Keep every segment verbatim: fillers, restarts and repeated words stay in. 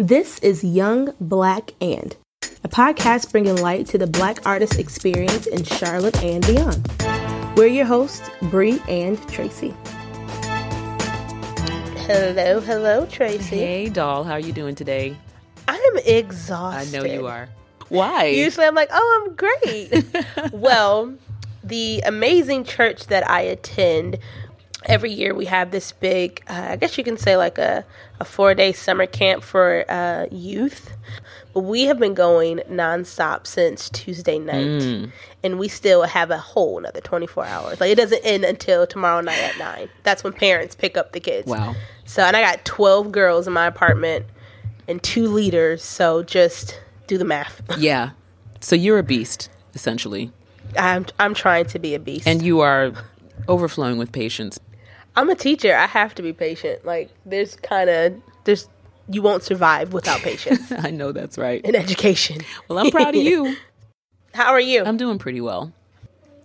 This is Young, Black, and, a podcast bringing light to the Black artist experience in Charlotte and beyond. We're your hosts, Bree and Tracy. Hello, hello, Tracy. Hey, doll. How are you doing today? I'm exhausted. I know you are. Why? Usually I'm like, oh, I'm great. Well, the amazing church that I attend, every year we have this big, uh, I guess you can say like a, a four-day summer camp for uh, youth. But we have been going nonstop since Tuesday night. Mm. And we still have a whole another twenty-four hours. Like, it doesn't end until tomorrow night at nine. That's when parents pick up the kids. Wow. So, and I got twelve girls in my apartment and two leaders. So just do the math. Yeah. So you're a beast, essentially. I'm I'm trying to be a beast. And you are overflowing with patience. I'm a teacher. I have to be patient. Like, there's kind of, there's, you won't survive without patience. I know that's right. In education. Well, I'm proud of you. How are you? I'm doing pretty well.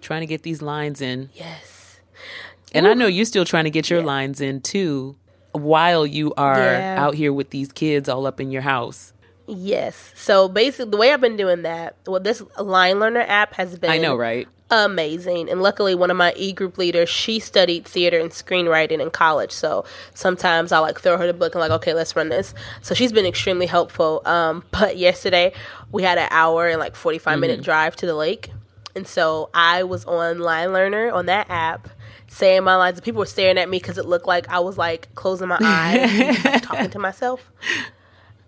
Trying to get these lines in. Yes. And ooh. I know you're still trying to get your yeah. lines in, too, while you are yeah. out here with these kids all up in your house. Yes. So, basically, the way I've been doing that, well, this Line Learner app has been I know, right? amazing. And luckily, one of my e-group leaders, she studied theater and screenwriting in college. So sometimes I like throw her the book and like, okay, let's run this. So she's been extremely helpful. Um, but yesterday we had an hour and like forty-five mm-hmm. minute drive to the lake. And so I was on Line Learner on that app saying my lines. People were staring at me because it looked like I was like closing my eyes and talking to myself.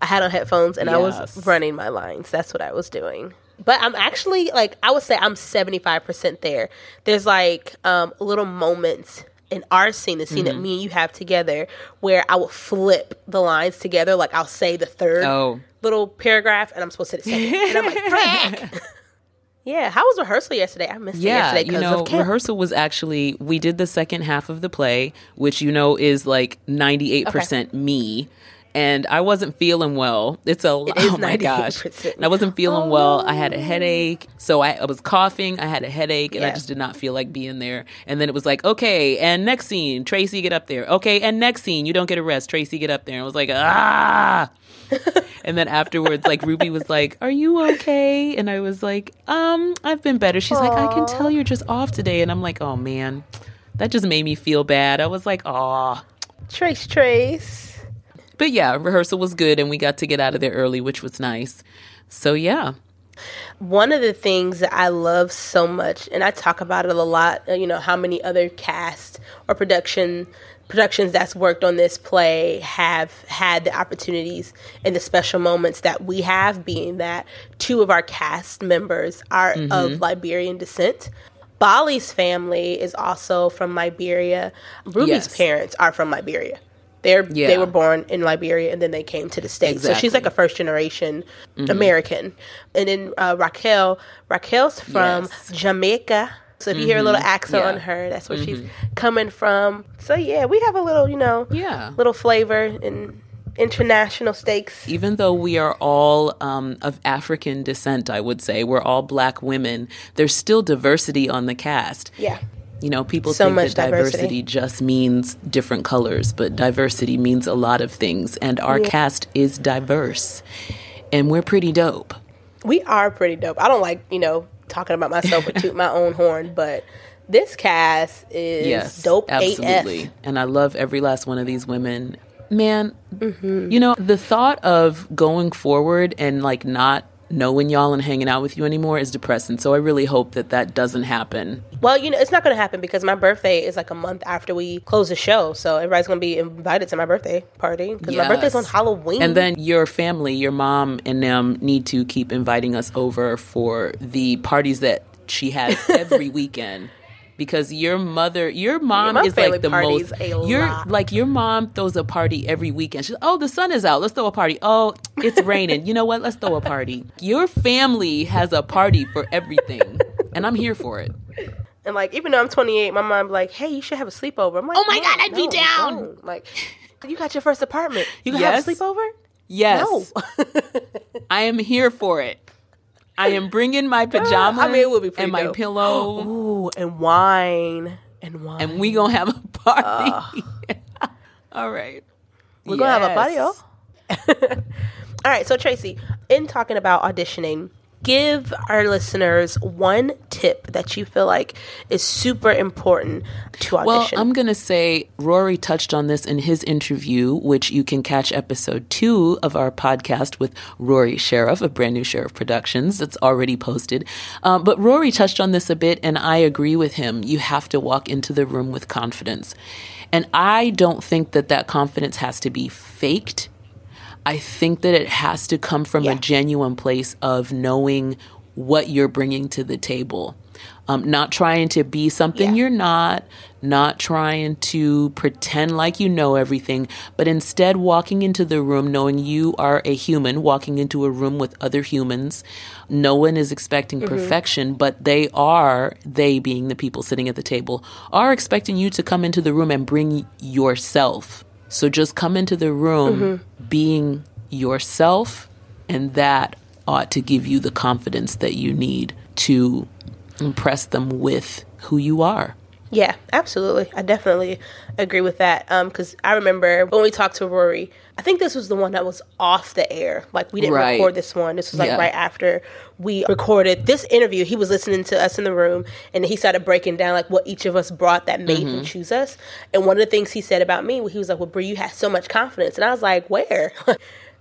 I had on headphones and yes. I was running my lines. That's what I was doing. But I'm actually, like, I would say I'm seventy-five percent there. There's, like, um, little moments in our scene, the scene mm-hmm. that me and you have together, where I will flip the lines together. Like, I'll say the third oh. little paragraph, and I'm supposed to say the second. And I'm like, frack! Yeah, how was rehearsal yesterday? I missed yeah, it yesterday because you know, of camp. Rehearsal was actually, we did the second half of the play, which, you know, is, like, ninety-eight percent okay. me. And I wasn't feeling well. It's a it oh my gosh. And I wasn't feeling oh. well. I had a headache. So I, I was coughing. I had a headache and yeah. I just did not feel like being there. And then it was like, okay, and next scene, Tracy, get up there. Okay, and next scene, you don't get a rest. Tracy, get up there. And I was like, ah. And then afterwards, like, Ruby was like, are you okay? And I was like, um, I've been better. She's aww. Like, I can tell you're just off today. And I'm like, oh man, that just made me feel bad. I was like, aw. Trace, Trace. But yeah, rehearsal was good and we got to get out of there early, which was nice. So yeah. One of the things that I love so much, and I talk about it a lot, you know, how many other cast or production productions that's worked on this play have had the opportunities and the special moments that we have, being that two of our cast members are mm-hmm. of Liberian descent. Bali's family is also from Liberia. Ruby's yes. parents are from Liberia. They're, yeah. They were born in Liberia, and then they came to the States. Exactly. So she's like a first-generation mm-hmm. American. And then uh, Raquel, Raquel's from yes. Jamaica. So if mm-hmm. you hear a little accent yeah. on her, that's where mm-hmm. she's coming from. So, yeah, we have a little, you know, yeah. little flavor and international stakes. Even though we are all um, of African descent, I would say, we're all Black women, there's still diversity on the cast. Yeah. You know, people so think that diversity. diversity just means different colors, but diversity means a lot of things. And our yeah. cast is diverse. And we're pretty dope. We are pretty dope. I don't like, you know, talking about myself or toot my own horn, but this cast is yes, dope absolutely. A F. And I love every last one of these women. Man, mm-hmm. you know, the thought of going forward and, like, not knowing y'all and hanging out with you anymore is depressing. So I really hope that that doesn't happen. Well, you know, it's not going to happen because my birthday is like a month after we close the show. So everybody's going to be invited to my birthday party because yes. my birthday's on Halloween. And then your family, your mom and them need to keep inviting us over for the parties that she has every weekend. Because your mother, your mom yeah, is like the most, you're like your mom throws a party every weekend. She's, oh, the sun is out. Let's throw a party. Oh, it's raining. You know what? Let's throw a party. Your family has a party for everything. And I'm here for it. And like, even though I'm twenty-eight, my mom's like, hey, you should have a sleepover. I'm like, oh my no, God, I'd no, be down. No. Like, you got your first apartment. You can yes. have a sleepover? Yes. No. I am here for it. I am bringing my pajamas I mean, it will be and my dope. Pillow. Ooh, and wine. And wine. And we going to have a party. Uh, All right. We're yes. going to have a party, y'all. All right, so Tracy, in talking about auditioning, give our listeners one tip that you feel like is super important to audition. Well, I'm going to say Rory touched on this in his interview, which you can catch episode two of our podcast with Rory Sheriff of Brand New Sheriff Productions. It's already posted. Um, but Rory touched on this a bit, and I agree with him. You have to walk into the room with confidence. And I don't think that that confidence has to be faked. I think that it has to come from yeah. a genuine place of knowing what you're bringing to the table. Um, not trying to be something yeah. you're not, not trying to pretend like you know everything, but instead walking into the room knowing you are a human, walking into a room with other humans. No one is expecting mm-hmm. perfection, but they are, they being the people sitting at the table, are expecting you to come into the room and bring yourself. So just come into the room mm-hmm. being yourself, and that ought to give you the confidence that you need to impress them with who you are. Yeah, absolutely. I definitely agree with that. Um, because I remember when we talked to Rory, I think this was the one that was off the air. Like, we didn't right. record this one. This was like yeah. right after we recorded this interview. He was listening to us in the room, and he started breaking down like what each of us brought that made mm-hmm. him choose us. And one of the things he said about me, he was like, "Well, Brie, you had so much confidence," and I was like, "Where?"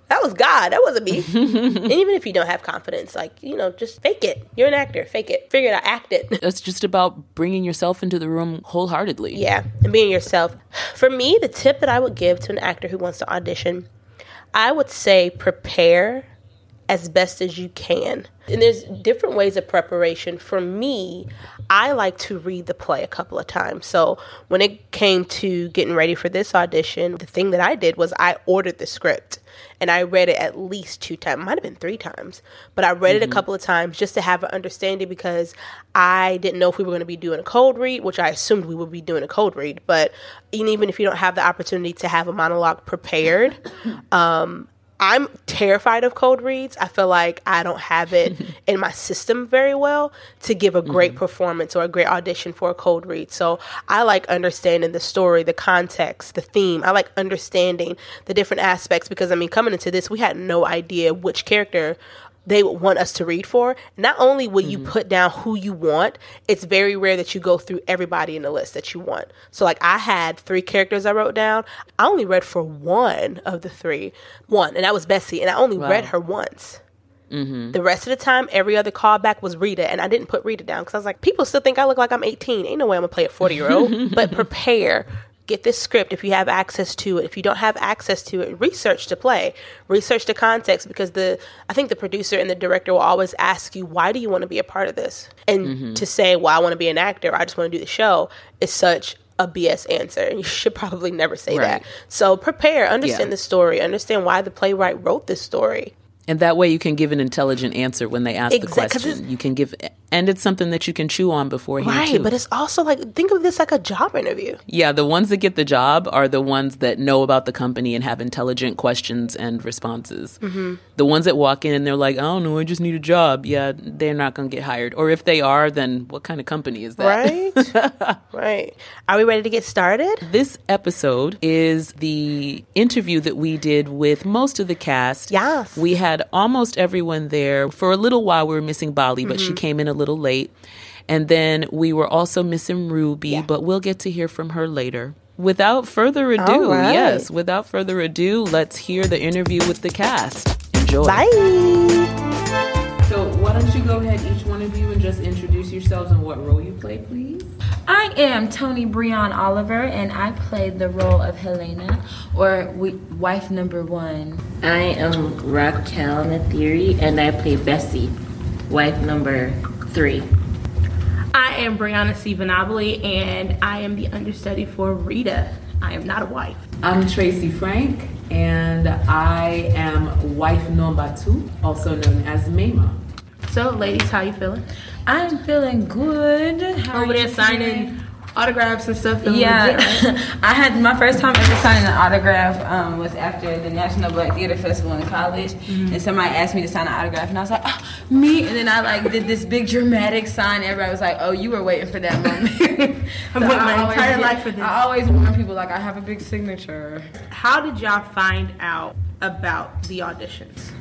That was God. That wasn't me. And even if you don't have confidence, like, you know, just fake it. You're an actor. Fake it. Figure it out. Act it. It's just about bringing yourself into the room wholeheartedly. Yeah. And being yourself. For me, the tip that I would give to an actor who wants to audition, I would say prepare as best as you can. And there's different ways of preparation. For me, I like to read the play a couple of times. So when it came to getting ready for this audition, the thing that I did was I ordered the script and I read it at least two times. Might have been three times, but I read mm-hmm. it a couple of times just to have an understanding, because I didn't know if we were going to be doing a cold read, which I assumed we would be doing a cold read. But even if you don't have the opportunity to have a monologue prepared, um, I'm terrified of cold reads. I feel like I don't have it in my system very well to give a great mm-hmm. performance or a great audition for a cold read. So I like understanding the story, the context, the theme. I like understanding the different aspects, because, I mean, coming into this, we had no idea which character they would want us to read for. Not only will mm-hmm. you put down who you want, it's very rare that you go through everybody in the list that you want. So, like, I had three characters I wrote down. I only read for one of the three. One, and that was Bessie, and I only wow. read her once. Mm-hmm. The rest of the time, every other callback was Rita, and I didn't put Rita down because I was like, people still think I look like I'm eighteen. Ain't no way I'm going to play a forty-year-old. But prepare. Get this script if you have access to it. If you don't have access to it, research the play. Research the context, because the I think the producer and the director will always ask you, why do you want to be a part of this? And mm-hmm. to say, well, I want to be an actor, I just want to do the show, is such a B S answer. And you should probably never say right. that. So prepare. Understand yeah. the story. Understand why the playwright wrote this story. And that way you can give an intelligent answer when they ask exactly, the question. You can give, and it's something that you can chew on beforehand, right, too. But it's also like, think of this like a job interview. Yeah, the ones that get the job are the ones that know about the company and have intelligent questions and responses. Mm-hmm. The ones that walk in and they're like, I don't know, I just need a job. Yeah, they're not going to get hired. Or if they are, then what kind of company is that? Right, right. Are we ready to get started? This episode is the interview that we did with most of the cast. Yes. We had almost everyone there. For a little while, we were missing Bali, but mm-hmm. she came in a little late. And then we were also missing Ruby, yeah. but we'll get to hear from her later. Without further ado, right. yes, without further ado, let's hear the interview with the cast. Enjoy. Bye. So why don't you go ahead, each one of you, and just introduce yourselves and what role you play, please. I am Toni Breon Oliver, and I played the role of Helena, or we, wife number one. I am Rock Theory, and I play Bessie, wife number three. I am Brianna Sivanabili, and I am the understudy for Rita. I am not a wife. I'm Tracy Frank, and I am wife number two, also known as Mema. So, ladies, how you feeling? I'm feeling good. How Over there signing feeling? Autographs and stuff. Yeah. I had my first time ever signing an autograph um, was after the National Black Theater Festival in college. Mm-hmm. And somebody asked me to sign an autograph. And I was like, oh, me. And then I like did this big dramatic sign. Everybody was like, oh, you were waiting for that moment. so I've my always, entire life for this. I always warn people, like, I have a big signature. How did y'all find out about the auditions?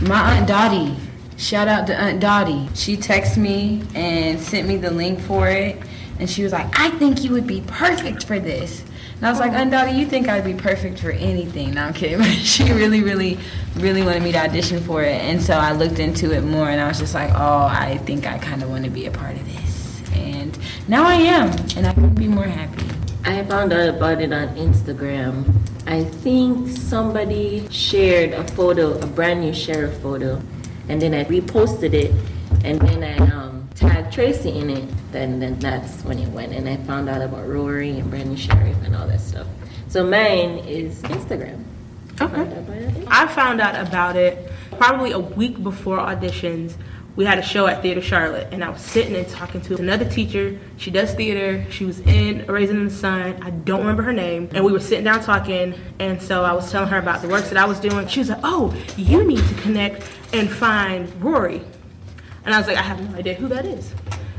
My Aunt Dottie. Shout out to Aunt Dottie. She texted me and sent me the link for it. And she was like, I think you would be perfect for this. And I was like, Aunt Dottie, you think I'd be perfect for anything. No, I'm kidding. But she really, really, really wanted me to audition for it. And so I looked into it more, and I was just like, oh, I think I kind of want to be a part of this. And now I am, and I couldn't be more happy. I found out about it on Instagram. I think somebody shared a photo, a Brand New Sheriff photo. And then I reposted it, and then I um, tagged Tracy in it. Then, then that's when it went, and I found out about Rory and Brand New Sheriff and all that stuff. So mine is Instagram. Okay. I found out about it probably a week before auditions. We had a show at Theater Charlotte, and I was sitting and talking to another teacher. She does theater. She was in Raising in the Sun. I don't remember her name. And we were sitting down talking, and so I was telling her about the works that I was doing. She was like, oh, you need to connect and find Rory. And I was like, I have no idea who that is.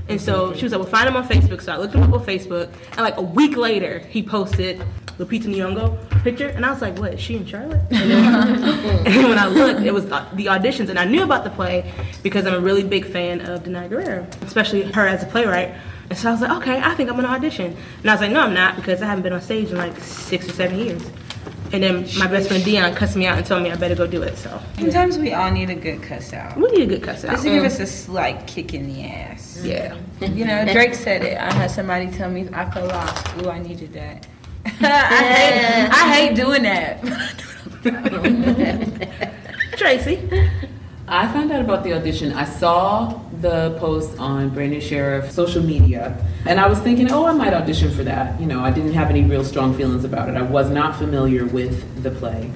And so she was like, well, find him on Facebook. So I looked him up on Facebook, and like a week later, he posted Lupita Nyong'o picture, and I was like, what, is she in Charlotte? And then, and when I looked, it was the auditions, and I knew about the play because I'm a really big fan of Dania Guerrero, especially her as a playwright. And so I was like, okay, I think I'm gonna audition. And I was like, no, I'm not, because I haven't been on stage in like six or seven years. And then my best friend Dion cussed me out and told me I better go do it. So sometimes we all need a good cuss out. We need a good cuss out. Just to give us a slight kick in the ass. Yeah. You know, Drake said it. I had somebody tell me I fell off. Ooh, I needed that. I, hate, I hate doing that. Tracy, I found out about the audition. I saw the post on Brand New Sheriff social media, and I was thinking, oh, I might audition for that. You know, I didn't have any real strong feelings about it. I was not familiar with the play.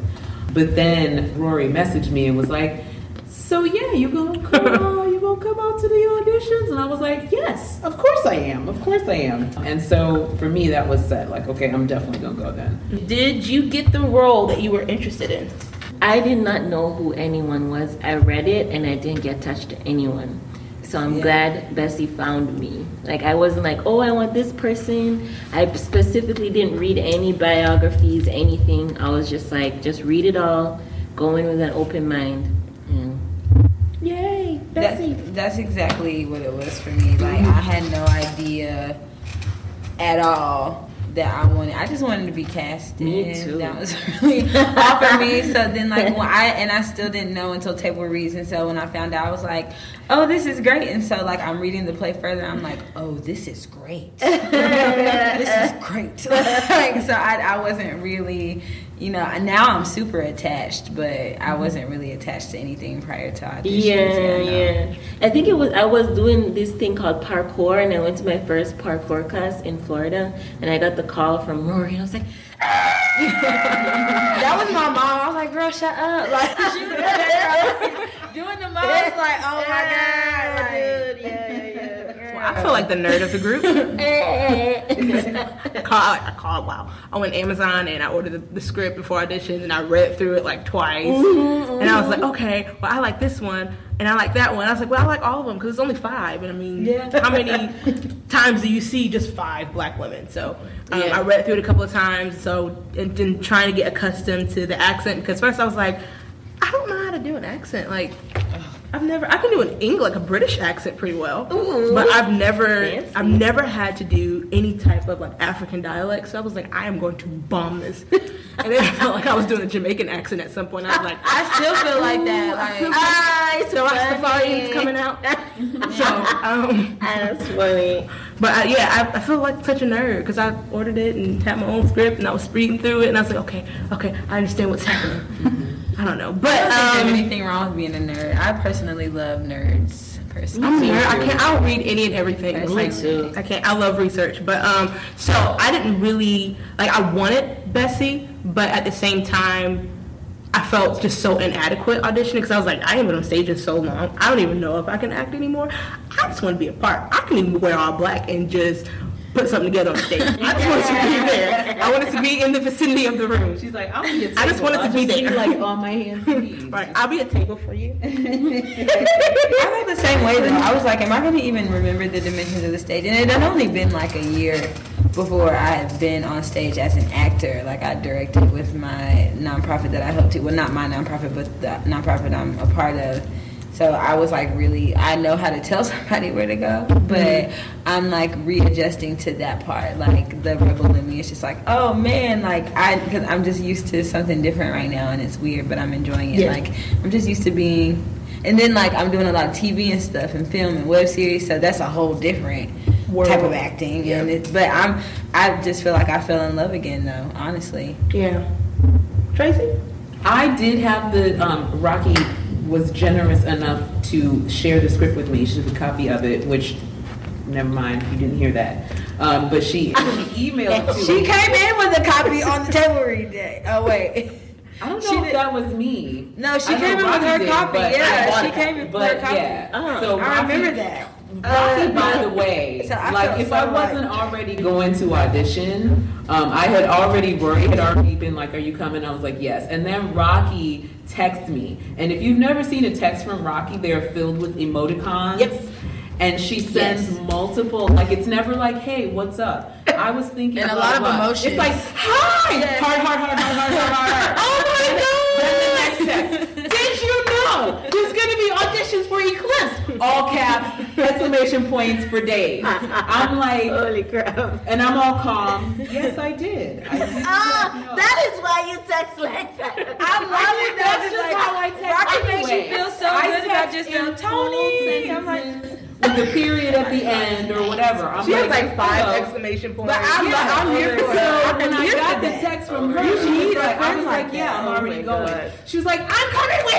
But then Rory messaged me and was like, so yeah, you gonna come on, you gonna come out to the auditions? And I was like, yes, of course I am, of course I am. And so for me, that was set. Like, okay, I'm definitely gonna go then. Did you get the role that you were interested in? I did not know who anyone was. I read it and I didn't get attached to anyone. So I'm yeah. glad Bessie found me. Like, I wasn't like, oh, I want this person. I specifically didn't read any biographies, anything. I was just like, just read it all, go in with an open mind. Yay, Bessie. That, that's exactly what it was for me. Like, I had no idea at all that I wanted. I just wanted to be cast in. Me too. That was really all for me. So then, like, when I and I still didn't know until table reads. And so when I found out, I was like, oh, this is great. And so, like, I'm reading the play further. I'm like, oh, this is great. This is great. Like, so I, I wasn't really... You know, now I'm super attached, but I wasn't really attached to anything prior to auditions. Yeah, yeah. I think it was I was doing this thing called parkour, and I went to my first parkour class in Florida, and I got the call from Rory, and I was like, ah! That was my mom. I was like, girl, shut up. Like, she was there, doing the most. I was like, oh my god, like, dude, yeah. I feel like the nerd of the group. I called, I called, wow. I went Amazon and I ordered the, the script before auditions, and I read through it like twice. Mm-hmm, and I was like, okay, well, I like this one and I like that one. I was like, well, I like all of them because it's only five. And I mean, yeah. How many times do you see just five black women? So um, yeah. I read through it a couple of times. So, and then trying to get accustomed to the accent, because first I was like, I don't know how to do an accent. Like, I've never, I can do an English, like a British accent pretty well. Ooh, but I've never, fancy. I've never had to do any type of like African dialect. So I was like, I am going to bomb this. And then I felt like I was doing a Jamaican accent at some point. I was like, I still feel like that. Like, ah, it's so Rastafarian's coming out. So, um, that's funny. But I, yeah, I, I feel like such a nerd because I ordered it and had my own script and I was reading through it and I was like, okay, okay, I understand what's happening. I don't know, but I don't think um, there's anything wrong with being a nerd. I personally love nerds. Personally, I'm a nerd. I can't. I'll read any and everything. Like, too. I can't. I love research, but um, so I didn't really like. I wanted Bessie, but at the same time, I felt just so inadequate auditioning because I was like, I haven't been on stage in so long. I don't even know if I can act anymore. I just want to be a part. I can even wear all black and just put something together on stage. I just wanted to be there. I wanted to be in the vicinity of the room. She's like, I'll be a table. I just wanted I'll to be there. Like on my hands and knees. Right, I'll be a table for you. I felt the same way though. I was like, am I gonna even remember the dimensions of the stage? And it had only been like a year before I had been on stage as an actor. Like I directed with my nonprofit that I helped to. Well, not my nonprofit, but the nonprofit I'm a part of. So I was like, really, I know how to tell somebody where to go, but I'm like readjusting to that part. Like the rebel in me is just like, oh man, like I, because I'm just used to something different right now, and it's weird, but I'm enjoying it. Yeah. Like I'm just used to being, and then like I'm doing a lot of T V and stuff, and film and web series, so that's a whole different world. Type of acting. Yeah. And it, but I'm, I just feel like I fell in love again, though, honestly. Yeah, Tracy, I did have the um, Rocky. Was generous enough to share the script with me. She took a copy of it, which, never mind, you didn't hear that. Um, but she emailed it to She me. Came in with a copy on the table every day. Oh, wait. I don't know she if did. That was me. No, she I came in with her did, copy. Yeah, she came in with her copy. Yeah. Oh, so I Rocky, remember that. Rocky, uh, by the way, so like if so I wasn't like, already going to audition, um, I had already, Rory had already been like, are you coming? I was like, yes. And then Rocky text me, and if you've never seen a text from Rocky, they are filled with emoticons. Yep. And she sends yes. multiple, like it's never like, hey, what's up? I was thinking, and a lot of emotions. It's like, hi, yes. hard, hard, hard, hard, hard, hard, hard. Oh my god! Then the next text, did you know there's going to be auditions for Eclipsed? All caps, exclamation points for days. I'm like, holy crap! And I'm all calm. Yes, I did. I did oh, no. That is why you text like that. I love it. That's just like, how I text. Rocky anyway, makes you feel so I good about yourself, Tony. I'm like. With the period at the end or whatever. I'm she like, has like five Hello. Exclamation points. But I'm, yeah, I'm here for that. So when I got the text from her, she was like, I was like, yeah, I'm already going. She was like, I'm coming with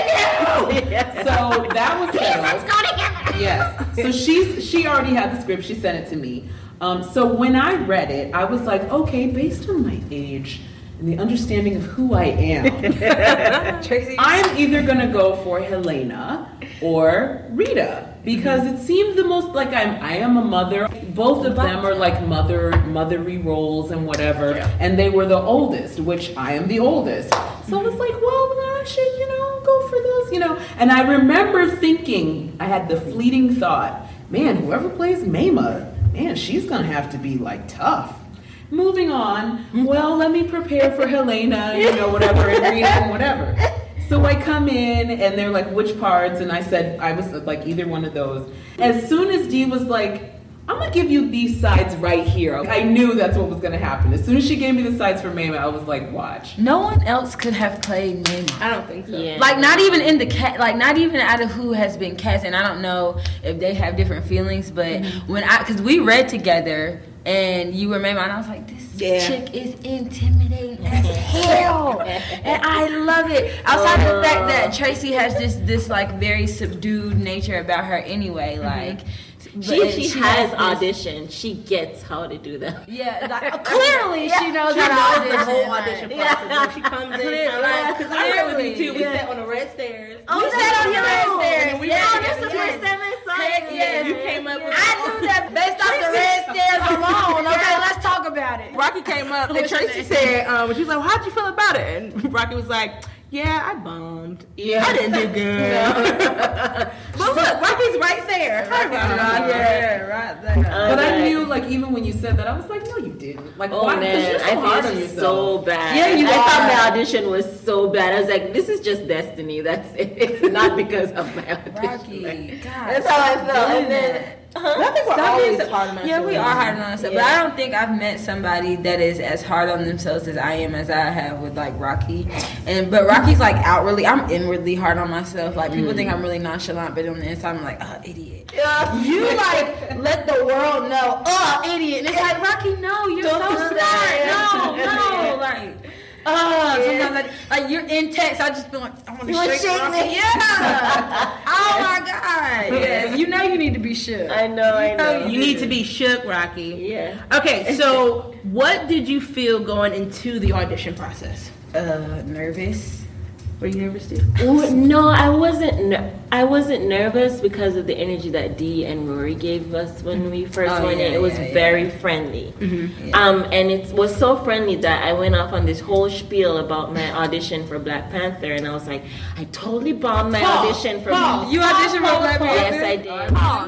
you. Yes. So that was Please, let's go together. Yes. So she's she already had the script. She sent it to me. Um, so when I read it, I was like, okay, based on my age and the understanding of who I am, Tracy, I'm either going to go for Helena or Rita. Because it seemed the most like I'm. I am a mother. Both of them are like mother, motherly roles and whatever. Yeah. And they were the oldest, which I am the oldest. So I was like, well, then I should, you know, go for those, you know. And I remember thinking, I had the fleeting thought, man, whoever plays Mayma, man, she's gonna have to be like tough. Moving on. Well, let me prepare for Helena, you know, whatever, and Rita and whatever. So I come in, and they're like, which parts? And I said, I was like, either one of those. As soon as Dee was like, I'm going to give you these sides right here. I knew that's what was going to happen. As soon as she gave me the sides for Mayma, I was like, watch. No one else could have played Mayma. I don't think so. Yeah. Like, not even in the cat, like, not even out of who has been cast. And I don't know if they have different feelings, but mm-hmm. when I, because we read together, and you were Mayma, and I was like, this yeah. chick is intimidating as hell. And I love it. Outside uh, the fact that Tracy has this, this like, very subdued nature about her anyway, like... Mm-hmm. But she, if she, she has, has auditioned, she gets how to do that. Yeah, like, clearly yeah. she knows she how to knows audition. The whole audition yeah. process. Yeah. When she comes in, because I heard with you too. We yeah. sat on the red stairs. Oh, you sat on the red stairs. Oh, this is the first time I saw you. Yeah, you came up with. I knew that based off the red stairs alone. Okay, let's talk about it. Rocky came up and Tracy said, um, she was like, well, how'd you feel about it? And Rocky was like, yeah, I bombed. Yeah, I didn't do good. No. But look, Rocky's right there. Hi, Rocky. Right there, right there. Uh, but I knew, like, even when you said that, I was like, no, you didn't. Like, oh, why? Man, you're so I hard on yourself. So bad. Yeah, you I are. Thought my audition was so bad. I was like, this is just destiny. That's it. It's not because of my audition. Rocky, God. That's how I felt. And then. Uh-huh. I think we're Stop always so, hard on ourselves. Yeah, we are hard on ourselves. Yeah. But I don't think I've met somebody that is as hard on themselves as I am, as I have with like Rocky. And but Rocky's like outwardly, I'm inwardly hard on myself. Like people mm. think I'm really nonchalant, but on the inside I'm like, oh, idiot. Yeah. You like let the world know, oh, idiot. And it's like, Rocky, no, you're don't so smart. No, no, like. Oh, yeah. Sometimes I, like you're in text, I just feel like I want to shake, shake me. Yeah. Oh my God. Yes. You know you need to be shook. I know. I know. You need to be shook, Rocky. Yeah. Okay. So, what did you feel going into the audition process? Uh, nervous. Were you nervous too? Ooh, no, I wasn't. I wasn't nervous because of the energy that Dee and Rory gave us when we first oh, went yeah, in. It was yeah, very yeah. friendly, mm-hmm. yeah. um, and it was so friendly that I went off on this whole spiel about my audition for Black Panther, and I was like, I totally bombed my Paul, audition for Paul, Paul, you auditioned Paul, for Black Panther. Yes, I did. Paul,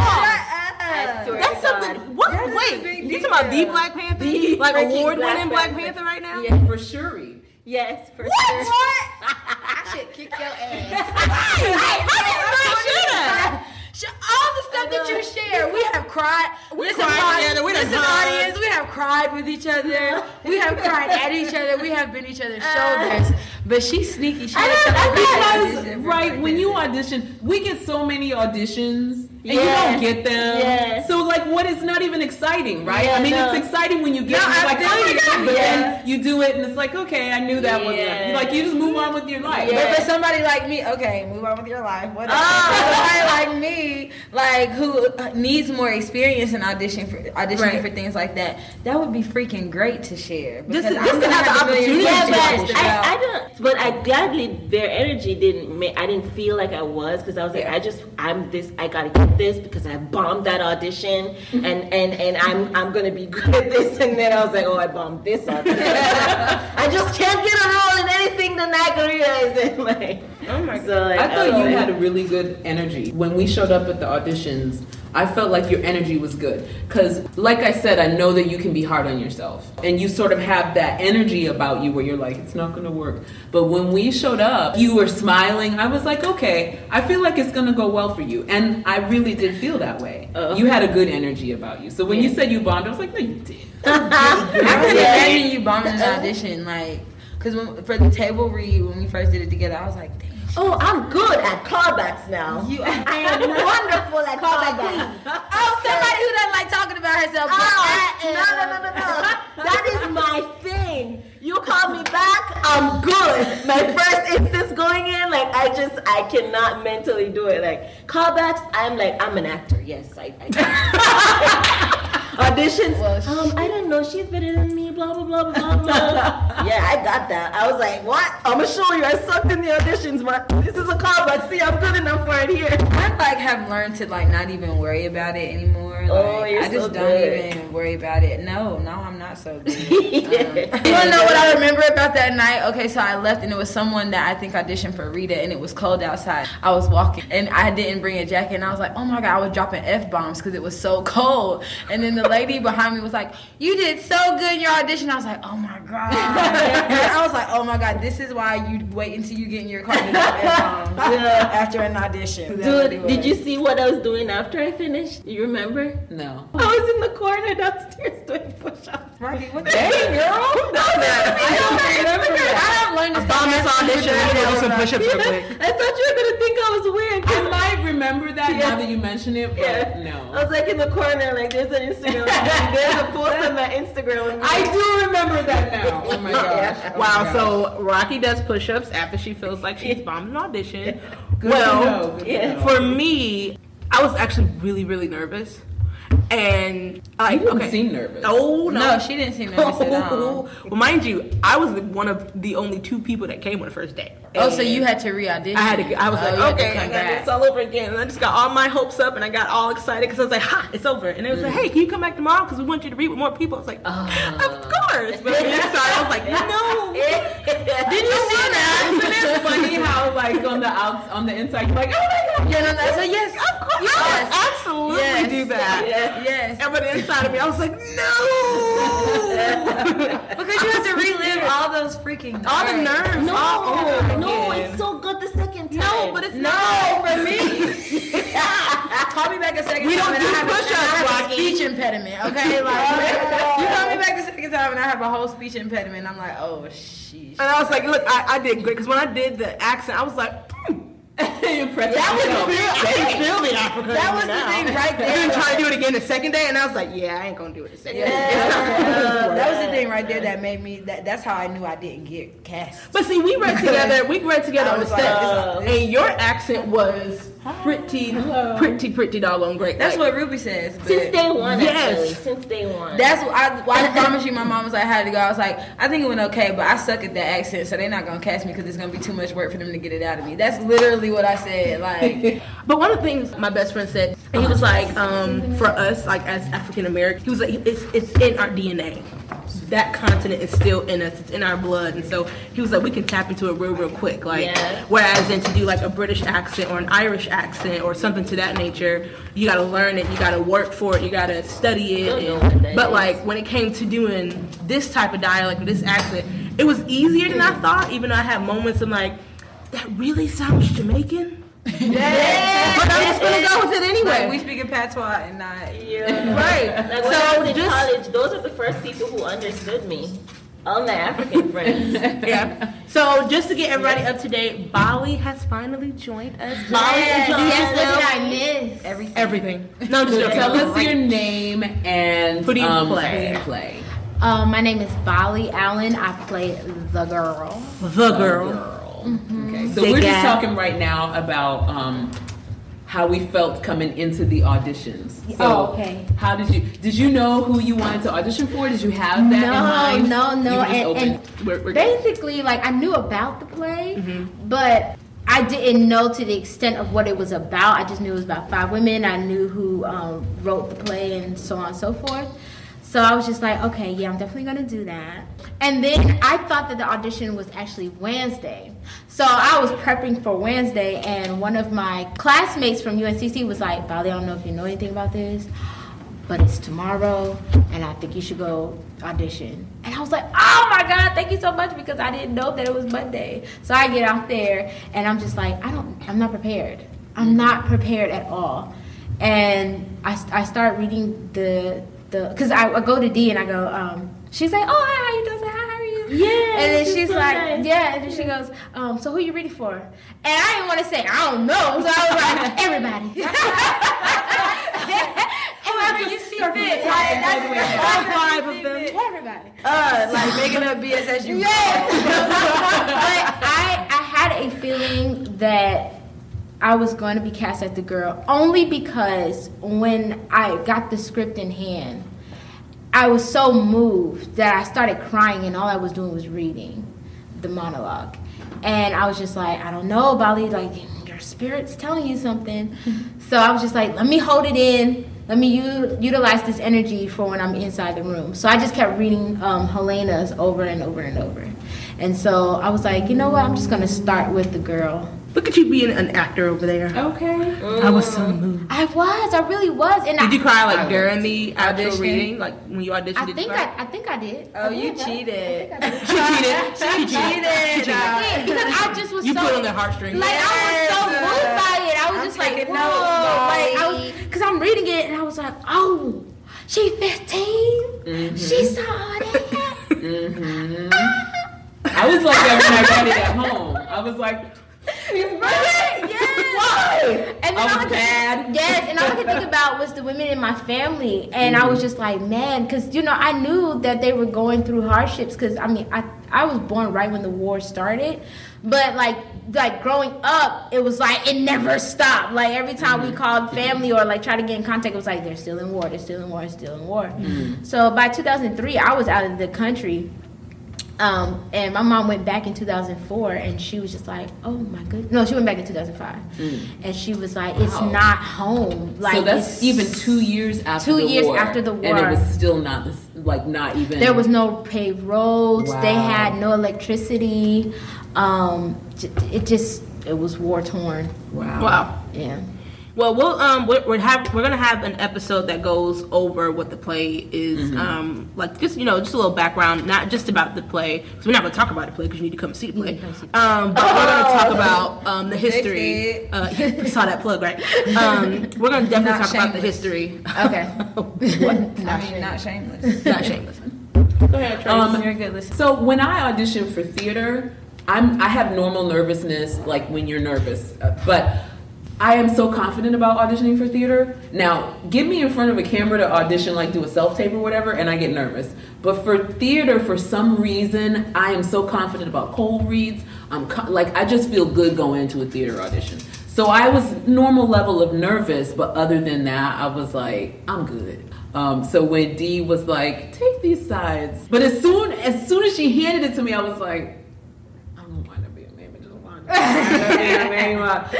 Paul. That's something. What? That Wait, you talking about the Black Panther? The like award-winning Black, Black Panther right now? Yeah, for Shuri. Yes, for what? sure. What? I should kick your ass. Hey, I did not. All the stuff that you share, we have cried. We listen, cried together. We listen, audience, we have cried with each other. We have cried at each other. We have been each other's uh, shoulders. But she's sneaky. She I because, right, right, when you audition, we get so many auditions. And yes. you don't get them. Yes. So, like, what is not even exciting, right? Yeah, I mean, no. it's exciting when you get no, it. It's like, oh, but yeah. then you do it, and it's like, okay, I knew that yeah. wasn't. Like, you just move on with your life. Yeah. But for somebody like me, okay, move on with your life. Whatever. Oh. Somebody like me, like, who needs more experience in audition for, auditioning right. for things like that, that would be freaking great to share. This is not the opportunity. Yeah, but I, I don't. But I gladly, their energy didn't. Make, I didn't feel like I was because I was like, yeah. I just, I'm this. I gotta get this because I bombed that audition and and and I'm I'm gonna be good at this, and then I was like, oh, I bombed this audition. I just can't get a role in anything that Nai Gurira is in. Like, oh my god! So, like, I thought I you like, had a really good energy when we showed up at the auditions. I felt like your energy was good because, like I said, I know that you can be hard on yourself and you sort of have that energy about you where you're like, it's not going to work. But when we showed up, you were smiling. I was like, okay, I feel like it's going to go well for you. And I really did feel that way. Uh, okay. You had a good energy about you. So when yeah. you said you bombed, I was like, no, you did. I could imagine you bombing an audition. Like, because for the table read, when we first did it together, I was like, damn. Oh, I'm good at callbacks now. You are. I am wonderful at callbacks. Callback. Oh, somebody who doesn't like talking about herself. Oh, I am. No, no, no, no, no. That is my thing. You call me back, I'm good. My first instance going in, like, I just, I cannot mentally do it. Like, callbacks, I'm like, I'm an actor. Yes, I, I auditions. Well, um, I don't know. She's better than me. Blah blah blah blah blah. Yeah, I got that. I was like, what? I'ma show you. I sucked in the auditions, but this is a callback. See, I'm good enough for it here. I like have learned to like not even worry about it anymore. Like, oh, you're I just so don't good. even worry about it. No, no, I'm not so good. yeah. um, you wanna know what I remember about that night? Okay, so I left and it was someone that I think auditioned for Rita, and it was cold outside. I was walking and I didn't bring a jacket, and I was like, oh my god, I was dropping F bombs because it was so cold. And then the lady behind me was like, you did so good in your audition. I was like, oh my god. And I was like, oh my god, this is why you wait until you get in your car to drop F-bombs after an audition. Dude, did you see what I was doing after I finished? You remember? No. I was in the corner downstairs doing push-ups. Rocky, what the hey, girl? Who knows that? I don't remember that. I don't learn to bomb this audition. I need to do some push-ups real quick. I thought you were going to think I was weird. I might remember that yeah. now that you mention it, but yeah. no. I was like in the corner, like there's an Instagram. There's a post on my Instagram. I do remember that now. Oh my gosh. Oh wow, my gosh. So Rocky does push-ups after she feels like she's bombed an audition. Good well, to know. Yes. For me, I was actually really, really nervous. And I you didn't okay. seem nervous. Oh no. No, she didn't seem nervous at all. Well, mind you, I was one of the only two people that came on the first day. And oh, so you had to re-audition. I had to. I was oh, like, okay, I got this all over again. And I just got all my hopes up, and I got all excited because I was like, ha, it's over. And they was mm. like, hey, can you come back tomorrow? Because we want you to read with more people. I was like, uh, of course. But then so I was like, no. Did you see that? Isn't it funny how like on the outs, on the inside, you're like, oh my god. Yeah, no, no. So yes, of course, yes. I absolutely yes. do that. Yes. Yes. And but inside of me, I was like, no, because you have to relive all those freaking nerves. all the nerves. No, all no, again. It's so good the second time. No, but it's no not for me. Call me back a second. We time don't do and push-ups. I have a speech impediment. Okay, like you call me back a second time, and I have a whole speech impediment. I'm like, oh sheesh. And I was like, look, I, I did great because when I did the accent, I was like. Mm. That was the building Africa. That was the thing right there. I've been trying to do it again the second day, and I was like, yeah, I ain't gonna do it the second yeah. day. Uh, that was the thing right there that made me. That, that's how I knew I didn't get cast. But see, we read together. We read together on the set, uh, and your accent was pretty, Hello. pretty, pretty doggone great. That's like, what Ruby says. Since day one, yes. actually. Since day one. That's what I. Well, I promise you, my mom was like, "How did it go?" I was like, "I think it went okay, but I suck at that accent, so they're not gonna cast me because it's gonna be too much work for them to get it out of me." That's literally what I said. Like, but one of the things my best friend said, and he was like, um, "For us, like as African Americans, he was like, it's it's in our D N A. That continent is still in us. It's in our blood." And so he was like, "We can tap into it real, real quick." Like, yeah. whereas then to do like a British accent or an Irish accent or something to that nature, you gotta learn it, you gotta work for it, you gotta study it. And, but is. like when it came to doing this type of dialect, this accent, it was easier than I thought. Even though I had moments of like, that really sounds Jamaican. Yeah. But I'm just gonna go with it anyway. Like, we speak in patois and not yeah. right. Like when so I was in just, college, those are the first people who understood me. All my African friends. Yeah. So just to get everybody yeah. up to date, Bali has finally joined us. Bali yes. introduced yes. us. What did I miss? Everything. Everything. No, just yeah. tell us your name and who do you um, play? Who do you play? Um, my name is Bali Allen. I play the girl. The girl. The girl. Mm-hmm. Okay, so they we're just talking right now about um, how we felt coming into the auditions. So oh, okay. How did you? Did you know who you wanted to audition for? Did you have that no, in mind? No, no, no. And, and we're, we're basically, like I knew about the play, mm-hmm. but I didn't know to the extent of what it was about. I just knew it was about five women. I knew who um, wrote the play and so on and so forth. So I was just like, okay, yeah, I'm definitely going to do that. And then I thought that the audition was actually Wednesday. So I was prepping for Wednesday, and one of my classmates from U N C C was like, Bali, I don't know if you know anything about this, but it's tomorrow, and I think you should go audition. And I was like, oh, my God, thank you so much, because I didn't know that it was Monday. So I get out there, and I'm just like, I don't, I'm not prepared. I'm not prepared at all. And I, I start reading the... Because I, I go to D and I go, um, she's like, oh, hi, how you doing? Like, hi, how are you? Yeah. And then she's, she's so like, nice. yeah. And then she goes, um, so who you reading for? And I didn't want to say, I don't know. So I was like, everybody. Whoever you see fit. Like, that's the vibe of them. Everybody. Uh, like making up B S as you. Yes. But I, I had a feeling that I was going to be cast as the girl only because when I got the script in hand, I was so moved that I started crying and all I was doing was reading the monologue. And I was just like, I don't know, Bali, like your spirit's telling you something. So I was just like, let me hold it in. Let me u- utilize this energy for when I'm inside the room. So I just kept reading um, Helena's over and over and over. And so I was like, you know what? I'm just going to start with the girl. Look at you being an actor over there. Okay. Mm. I was so moved. I was. I really was. And did I, you cry like I during was. the actual reading? Like when you auditioned? I did think you I, I think I did. Oh, I you did. cheated. I I did. She cheated. She cheated. She cheated. Because I just was. You so, put on the heartstrings. Like yes. I was so moved by it. I was I'm just like, whoa. Notes, like I was, because I'm reading it and I was like, oh, she fifteen. Mm-hmm. She saw that. Mm-hmm. Ah. I was like that when I read it at home. I was like. Right. Yes. And then I was I bad. Yes, and all I could think about was the women in my family, and mm-hmm. I was just like, man, because you know I knew that they were going through hardships. Because I mean, I I was born right when the war started, but like like growing up, it was like it never stopped. Like every time mm-hmm. we called family or like tried to get in contact, it was like they're still in war, they're still in war, they're still in war. Mm-hmm. So by two thousand three, I was out of the country. Um, and my mom went back in two thousand four and she was just like, oh my goodness. No, she went back in two thousand five. Mm. And she was like, it's wow. not home. Like, so that's even two years after the war. Two years after the war. And it was still not, this, like, not even. There was no paved roads. Wow. They had no electricity. Um, it just, it was war torn. Wow. Wow. Yeah. Well, we'll um we're we're, have, we're gonna have an episode that goes over what the play is, mm-hmm. um like just you know just a little background, not just about the play. So we're not gonna talk about the play because you need to come see the play. Um, but oh, we're gonna talk about um the history. Uh, you saw that plug, right? Um, we're gonna definitely not talk shameless. about the history. Okay. What? Not I mean, shameless. not shameless. Not shameless. Go ahead, Trace. Um, You're a good listener. So when I auditioned for theater, I'm, I have normal nervousness, like when you're nervous, but I am so confident about auditioning for theater. Now, get me in front of a camera to audition, like do a self-tape or whatever, and I get nervous. But for theater, for some reason, I am so confident about cold reads. I'm co like, I just feel good going into a theater audition. So I was normal level of nervous, but other than that, I was like, I'm good. Um, so when Dee was like, take these sides, but as soon as soon as she handed it to me, I was like, I don't want to be a name, I don't want to be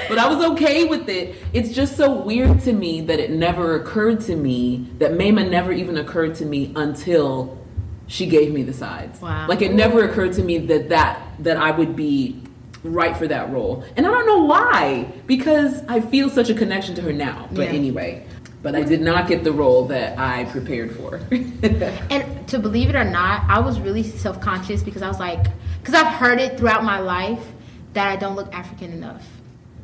a but I was okay with it. It's just so weird to me that it never occurred to me that Mayma never even occurred to me until she gave me the sides. Wow. Like it never occurred to me that that that I would be right for that role, and I don't know why, because I feel such a connection to her now. But yeah. anyway. But I did not get the role that I prepared for. And to believe it or not, I was really self-conscious because I was like, because I've heard it throughout my life that I don't look African enough.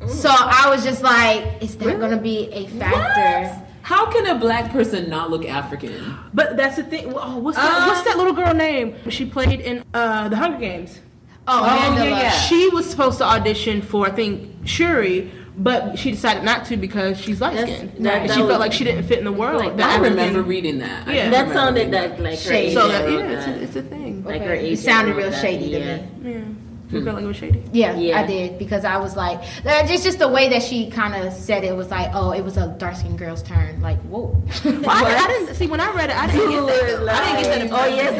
Ooh. So I was just like, is that really going to be a factor? What? How can a black person not look African? But that's the thing. Oh, what's, that, um, what's that little girl name? She played in uh, The Hunger Games. Oh, oh yeah, yeah. She was supposed to audition for, I think, Shuri. But she decided not to because she's light-skinned. That, that she was, felt like she didn't fit in the world. Like, I remember reading that. Yeah. That sounded that, like shady. So that, yeah, it's a, it's a thing. Like okay. her it sounded real that, shady yeah. to me. Yeah. You felt like it was shady? Yeah, yeah, I did. Because I was like, it's just the way that she kind of said it was like, oh, it was a dark-skinned girl's turn. Like, whoa. Well, I, I didn't, see, when I read it, I didn't get that. Like, I didn't get that. Oh, yes,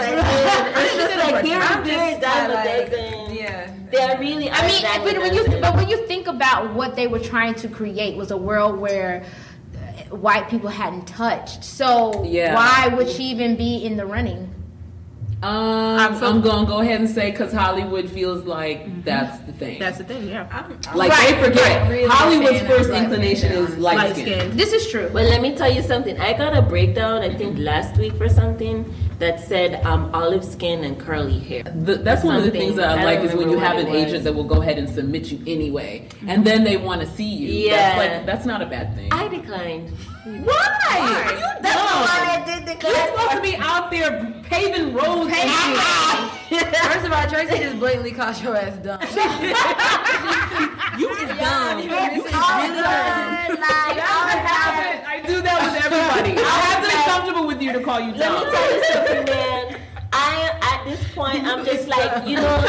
I did. I'm just like, they're very They're really. I mean, but when you but when you think about what they were trying to create was a world where white people hadn't touched. So yeah. why would she even be in the running? Um, I'm, so, I'm gonna go ahead and say because Hollywood feels like mm-hmm. that's the thing. That's the thing. Yeah. I'm, I'm like right, they forget right, really Hollywood's first inclination right is light, light skin. Skin. This is true. Well, let me tell you something. I got a breakdown. I think last week for something. That said, um, olive skin and curly hair. The, that's one of the things that I, I like is when you have an agent that will go ahead and submit you anyway, and then they want to see you. Yeah, that's, like, that's not a bad thing. I declined. Why? Why? You that's why I did decline. You're supposed to be out there paving roads. First of all, Tracy just blatantly called your ass dumb. You is dumb. You is dumb. I do that with everybody. I have to be comfortable with you to call you dumb. Let me tell you something, man. I at this point I'm just like, you know,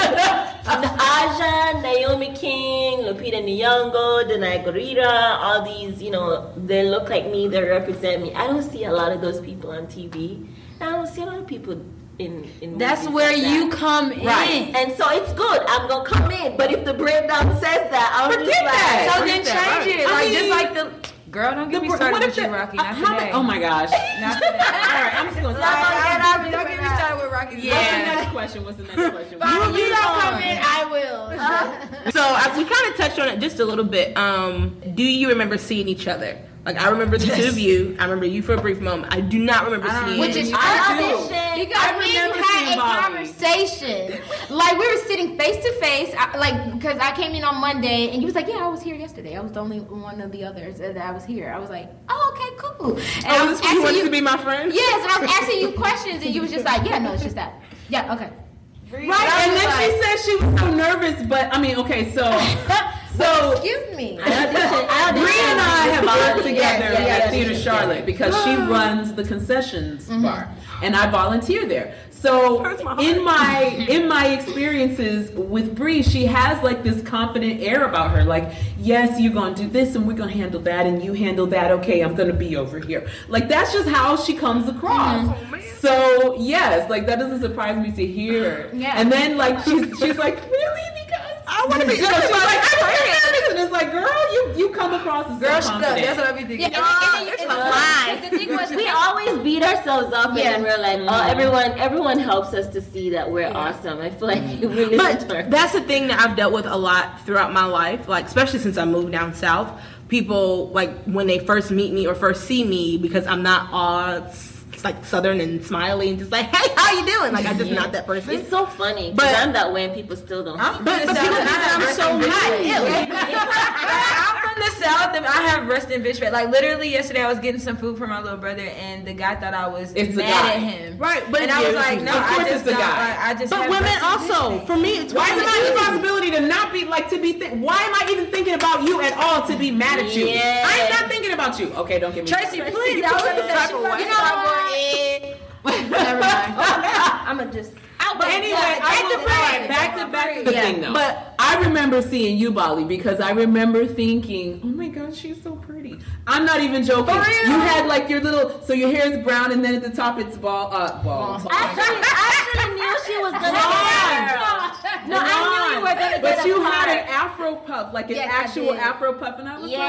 Aja, Naomi King, Lupita Nyong'o, Dania Guerrero, all these, you know, they look like me, they represent me. I don't see a lot of those people on T V. I don't see a lot of people. In, in that's where like you that. Come in, right. and so it's good. I'm gonna come in, but if the breakdown says that, I'll forget just like, that. So then change it, I like mean, just like the girl. Don't get the, me started with the, you, Rocky. Not uh, today. Oh my gosh. Not today. All right, I'm just gonna. Stop. Like, don't, don't, don't get me started with Rocky. Yeah. What's the next question? What's the next question? If you don't come in, I will. Uh. So as we kind of touched on it just a little bit, um, do you remember seeing each other? Like, I remember the yes. two of you. I remember you for a brief moment. I do not remember seeing you. Which is I audition. Because I we had a conversation. Like, we were sitting face to face. I, like, because I came in on Monday, and you was like, yeah, I was here yesterday. I was the only one of the others that I was here. I was like, oh, okay, cool. And oh, I was this you wanted you, to be my friend? Yes, and I was asking you questions, and you was just like, yeah, no, it's just that. Yeah, okay. Right, and, and then like, she said she was so nervous, but, I mean, okay, so... So, excuse me. I auditioned, I auditioned. Bree and I have worked together yeah, yeah, at yeah, Theater yeah. Charlotte because oh. she runs the concessions mm-hmm. bar, and I volunteer there. So my in my in my experiences with Bree, she has like this confident air about her. Like, yes, you're gonna do this, and we're gonna handle that, and you handle that. Okay, I'm gonna be over here. Like that's just how she comes across. Mm-hmm. oh, so yes, like that doesn't surprise me to hear. Yeah. And then like she's she's like really because. I want to be so she's like, I and it's like, girl, you, you come across as girl, so confident. That's what I be thinking. Yeah, and, and, and, and, and the thing was, we always beat ourselves up, yeah. and we're like, oh, everyone, everyone helps us to see that we're yeah. awesome. I feel like we listen but to her. That's the thing that I've dealt with a lot throughout my life, like especially since I moved down south. People like when they first meet me or first see me because I'm not all. It's like southern and smiley and just like, hey, how you doing? Like, I'm just yeah. not that person. It's so funny, but I'm that way and people still don't. I'm, but, but, but people think I'm so hot. I'm from the south them. I have resting bitch face. Like literally yesterday, I was getting some food for my little brother, and the guy thought I was it's mad at him. Right, but and I was like, no, of course I just it's the guy. Like, I just but women also, for me, it's why is it my responsibility to not be like to be? Th- why am I even thinking about you at all to be mad at you? Yeah. I'm not thinking about you. Okay, don't get me. Tracy, Tracy please. I was gonna say she fucking cyborg. Never mind. I'm gonna just. But anyway, yeah, I the right, back to back to the yeah. thing though. But I remember seeing you, Bali, because I remember thinking, oh my God, she's so pretty. I'm not even joking. For real? You had like your little, so your hair is brown and then at the top it's ball, uh, ball. ball. I, I should have knew she was gonna get no, no, I knew you were gonna get But you had part. An afro puff, like an yes, actual afro puff, and I was yeah. like,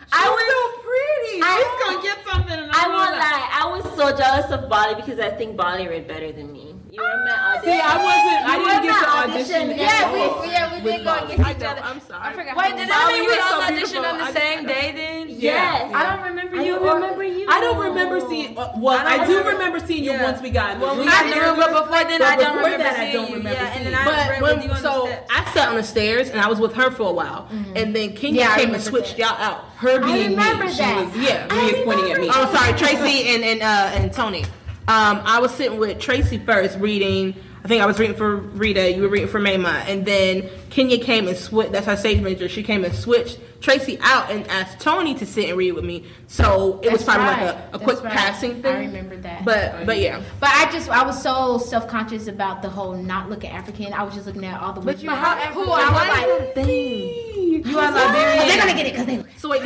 she's I was so pretty. I, she's gonna get something. And I won't lie, I was so jealous of Bali because I think Bali read better than me. You were my audition. See, I wasn't. You I didn't get the audition. audition. Yeah, we, yeah, we did go against each other. I'm sorry. I forgot. Wait, did that mean we all auditioned on the same day then? Yes. I don't remember you. I don't remember you. I don't remember seeing. Well, I do remember seeing you once we got in the room. I do, but before then, I don't remember seeing you. Yeah, and then I remember you. So I sat on the stairs and I was with her for a while, and then Kenya came and switched y'all out. Her being me, she was yeah, she was pointing at me. Oh, sorry, Tracy and and and Tony. Um, I was sitting with Tracy first reading. I think I was reading for Rita. You were reading for Mayma. And then Kenya came and switched. That's our stage manager. She came and switched Tracy out and asked Tony to sit and read with me. So it that's was probably right. like a, a quick right. passing thing. I remember that. But oh, but yeah. But I just, I was so self-conscious about the whole not looking African. I was just looking at all the women. But you how African? Cool. I was like, thing. You are Liberian. They're going to get it because they so wait,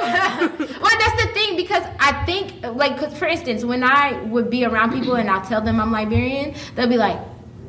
well, that's the thing, because I think, like, cause for instance, when I would be around people and I'll tell them I'm Liberian, they'll be like,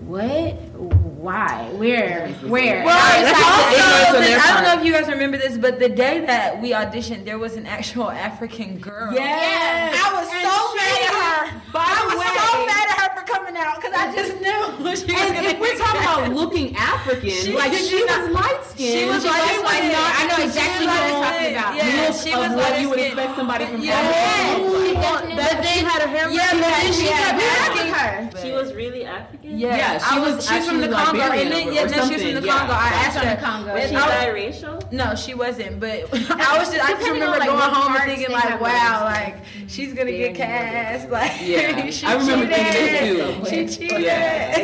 what? Why? Where? Where? Well, it's also, the, I don't know if you guys remember this, but the day that we auditioned, there was an actual African girl. Yes. yes. I was and so mad at her. I was way. so mad at her for coming out, because I just knew what she was going to do. We're talking about looking African. She, like, she, she was light-skinned. She was light-skinned. Like, no, I know exactly what I'm talking about. Yeah, she was light-skinned. You would expect somebody from Africa. But then she had her hair. Yeah, but then she kept asking her. She was really African? Yeah, she was from the Congo, and then, yeah, no, she was from the Congo. Yeah. I asked her. The Congo. She's biracial? No, she wasn't. But I was just, I just remember on, like, going home and thinking, like, wow, like, she's gonna get cast. Like, yeah. she I remember cheated. thinking that too. She cheated. Yeah.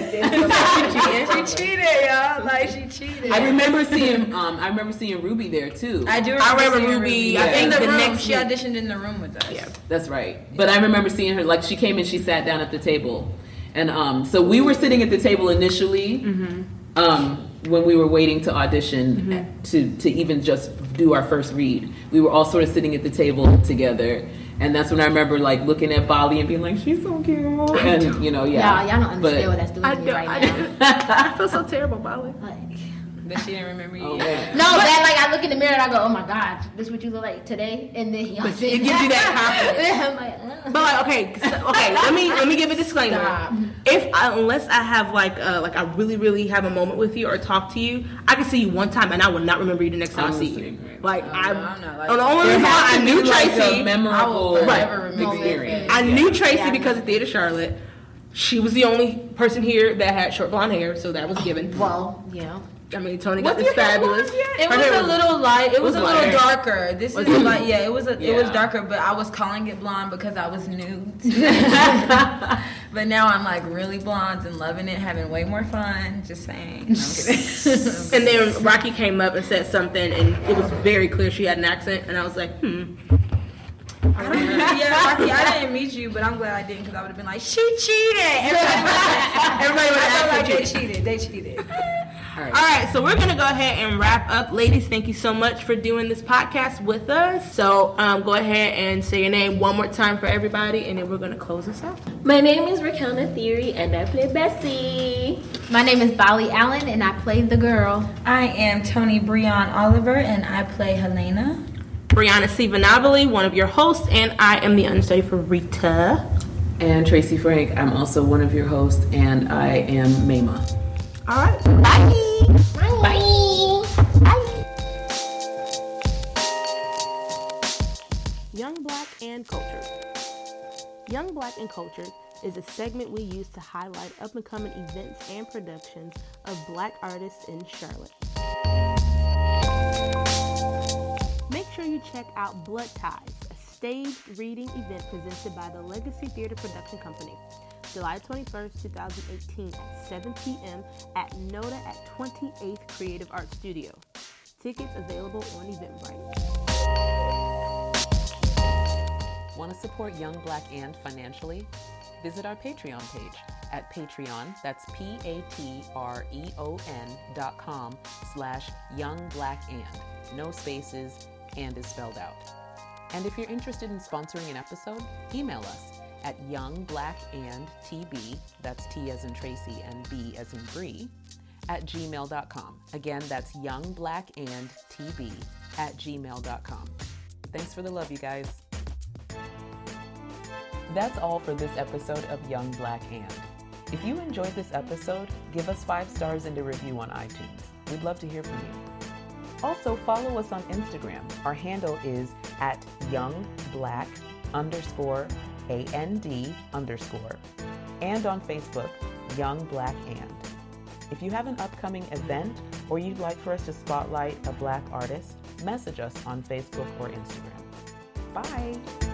she cheated, y'all. Like, she cheated. I remember seeing, um, I remember seeing Ruby there too. I do. Remember I remember Ruby. Yeah. I think the, the room, next she auditioned in the room with us. Yeah, that's right. But I remember seeing her. Like, she came and she sat down at the table. And um, so we were sitting at the table initially mm-hmm. um, when we were waiting to audition mm-hmm. to, to even just do our first read. We were all sort of sitting at the table together. And that's when I remember, like, looking at Bali and being like, she's so cute. And, you know, yeah. Y'all, y'all don't understand but what that's doing I to me right I now. I feel so terrible, Bali. Like, that she didn't remember you. Oh, yeah. No, but, that like I look in the mirror and I go, oh my God, this is what you look like today, and then y'all. But it gives you that confidence. I'm like, uh. But like, okay, so, okay, let me let me give a disclaimer. Stop. If I, unless I have like uh, like I really really have a moment with you or talk to you, I can see you one time and I will not remember you the next time I see you. Right. Like oh, I, no, I'm not like on the only reason I knew Tracy, like a memorable experience. I knew Tracy because of Theater Charlotte. She was the only person here that had short blonde hair, so that was given. Well, yeah. I mean, Tony got this fabulous. It was a little light. It was a little darker. This is like, yeah, it was a, it was darker, but I was calling it blonde because I was new. But now I'm like really blondes and loving it, having way more fun. Just saying. No, and then Rocky came up and said something, and it was very clear she had an accent, and I was like, hmm. I don't know. Yeah, Rocky, I didn't meet you, but I'm glad I didn't because I would have been like, she cheated. Everybody would have like, they cheated. They cheated. All right. All right, so we're going to go ahead and wrap up. Ladies, thank you so much for doing this podcast with us. So um, go ahead and say your name one more time for everybody, and then we're going to close this out. My name is Raquelna Theory, and I play Bessie. My name is Bali Allen, and I play the girl. I am Tony Breon Oliver, and I play Helena. Brianna C. Venabili, one of your hosts, and I am the unsafer Rita. And Tracy Frank, I'm also one of your hosts, and I am Mayma. All right. Bye. Bye. Bye. Bye. Young Black and Cultured. Young Black and Cultured is a segment we use to highlight up-and-coming events and productions of Black artists in Charlotte. check out Blood Ties, a staged reading event presented by the Legacy Theater Production Company, July twenty-first, two thousand eighteen at seven p.m. at Nota at twenty-eighth Creative Arts Studio. Tickets available on Eventbrite. Want to support Young Black and financially? Visit our Patreon page at Patreon, that's P-A-T-R-E-O-N dot com slash Young Black and. No spaces, and is spelled out. And if you're interested in sponsoring an episode, email us at youngblackandtb, that's T as in Tracy and B as in Bree, at gmail dot com. Again, that's youngblackandtb at gmail dot com. Thanks for the love, you guys. That's all for this episode of Young Black And. If you enjoyed this episode, give us five stars and a review on iTunes. We'd love to hear from you. Also, follow us on Instagram. Our handle is at youngblack underscore A-N-D underscore. And on Facebook, Young Black And. If you have an upcoming event or you'd like for us to spotlight a Black artist, message us on Facebook or Instagram. Bye!